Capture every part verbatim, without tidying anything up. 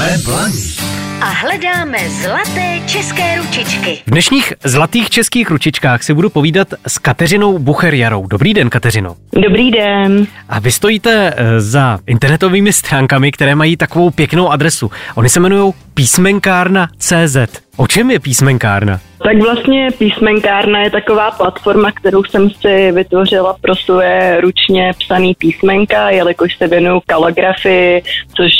Máme blaník. A hledáme zlaté české ručičky. V dnešních zlatých českých ručičkách si budu povídat s Kateřinou Bucher Jarou. Dobrý den, Kateřino. Dobrý den. A vy stojíte za internetovými stránkami, které mají takovou pěknou adresu. Oni se jmenují písmenkárna tečka cé zet. O čem je písmenkárna? Tak vlastně písmenkárna je taková platforma, kterou jsem si vytvořila pro svoje ručně psaný písmenka, jelikož se věnuju kalografii, což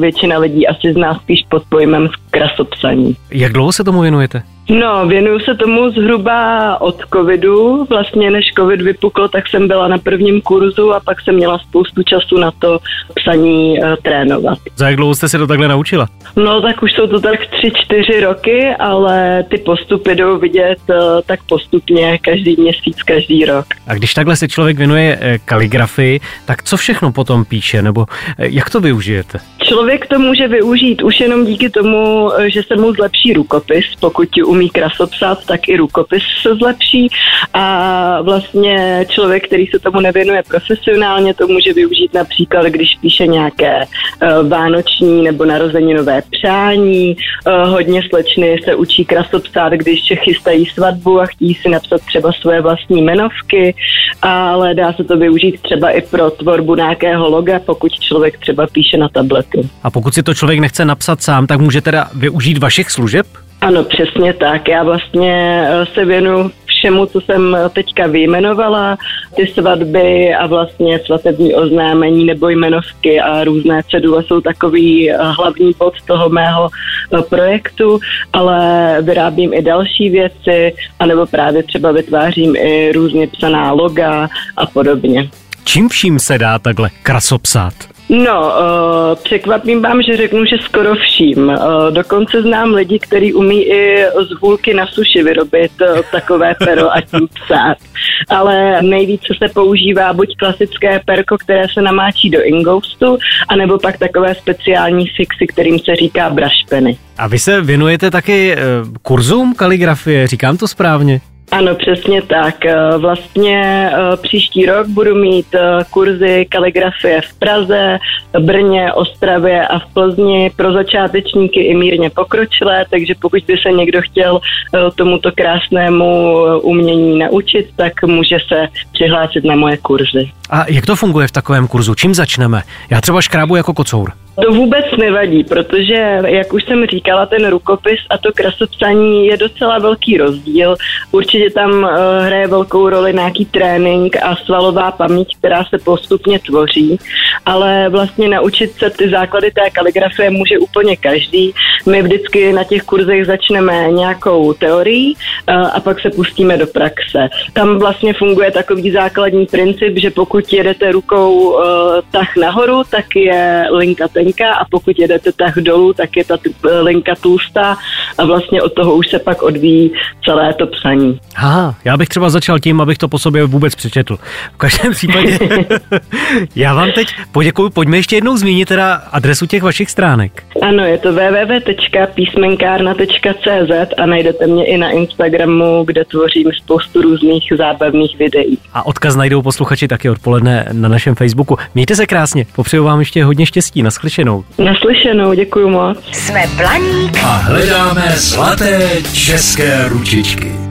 většina lidí asi zná spíš pod pojmem krasopsaní. Jak dlouho se tomu věnujete? No, věnuju se tomu zhruba od covidu. Vlastně než covid vypukl, tak jsem byla na prvním kurzu a pak jsem měla spoustu času na to psaní e, trénovat. Za jak dlouho jste se to takhle naučila? No, tak už jsou to tak tři, čtyři roky, ale ty postupy jdou vidět e, tak postupně každý měsíc, každý rok. A když takhle se člověk věnuje e, kaligrafii, tak co všechno potom píše, nebo e, jak to využijete? Člověk to může využít už jenom díky tomu, že se mu zlepší rukopis, pokud umí umí krasopsat, tak i rukopis se zlepší a vlastně člověk, který se tomu nevěnuje profesionálně, to může využít například, když píše nějaké uh, vánoční nebo narozeninové přání. Uh, hodně slečny se učí krasopsát, když chystají svatbu a chtějí si napsat třeba svoje vlastní jmenovky, ale dá se to využít třeba i pro tvorbu nějakého loga, pokud člověk třeba píše na tabletu. A pokud si to člověk nechce napsat sám, tak může teda využít vašich služeb? Ano, přesně tak. Já vlastně se věnuju všemu, co jsem teďka vyjmenovala, ty svatby a vlastně svatební oznámení nebo jmenovky a různé cedule jsou takový hlavní bod toho mého projektu, ale vyrábím i další věci, anebo právě třeba vytvářím i různě psaná loga a podobně. Čím vším se dá takhle krasopsát? No, překvapím vám, že řeknu, že skoro vším. Dokonce znám lidi, kteří umí i z hůlky na suši vyrobit takové pero a tím psát. Ale nejvíce se používá buď klasické perko, které se namáčí do ingoustu, anebo pak takové speciální fixy, kterým se říká brašpeny. A vy se věnujete taky kurzům kaligrafie, říkám to správně? Ano, přesně tak. Vlastně příští rok budu mít kurzy kaligrafie v Praze, Brně, Ostravě a v Plzni pro začátečníky i mírně pokročilé, takže pokud by se někdo chtěl tomuto krásnému umění naučit, tak může se přihlásit na moje kurzy. A jak to funguje v takovém kurzu? Čím začneme? Já třeba škrábu jako kocour. To vůbec nevadí, protože, jak už jsem říkala, ten rukopis a to krasopsaní je docela velký rozdíl. Určitě tam uh, hraje velkou roli nějaký trénink a svalová paměť, která se postupně tvoří, ale vlastně naučit se ty základy té kaligrafie může úplně každý. My vždycky na těch kurzech začneme nějakou teorií uh, a pak se pustíme do praxe. Tam vlastně funguje takový základní princip, že pokud jedete rukou uh, tah nahoru, tak je linka ten a pokud jedete tak dolů, tak je ta linka tlustá a vlastně od toho už se pak odvíjí celé to psaní. Aha, já bych třeba začal tím, abych to po sobě vůbec přečetl. V každém případě já vám teď poděkuju. Pojďme ještě jednou zmínit teda adresu těch vašich stránek. Ano, je to www tečka písmenkárna tečka cé zet a najdete mě i na Instagramu, kde tvořím spoustu různých zábavných videí. A odkaz najdou posluchači taky odpoledne na našem Facebooku. Mějte se krásně, popřeju vám ještě hodně štěstí. Na Naslyšenou. Naslyšenou, děkuju moc. Jsme Blaník a hledáme zlaté české ručičky.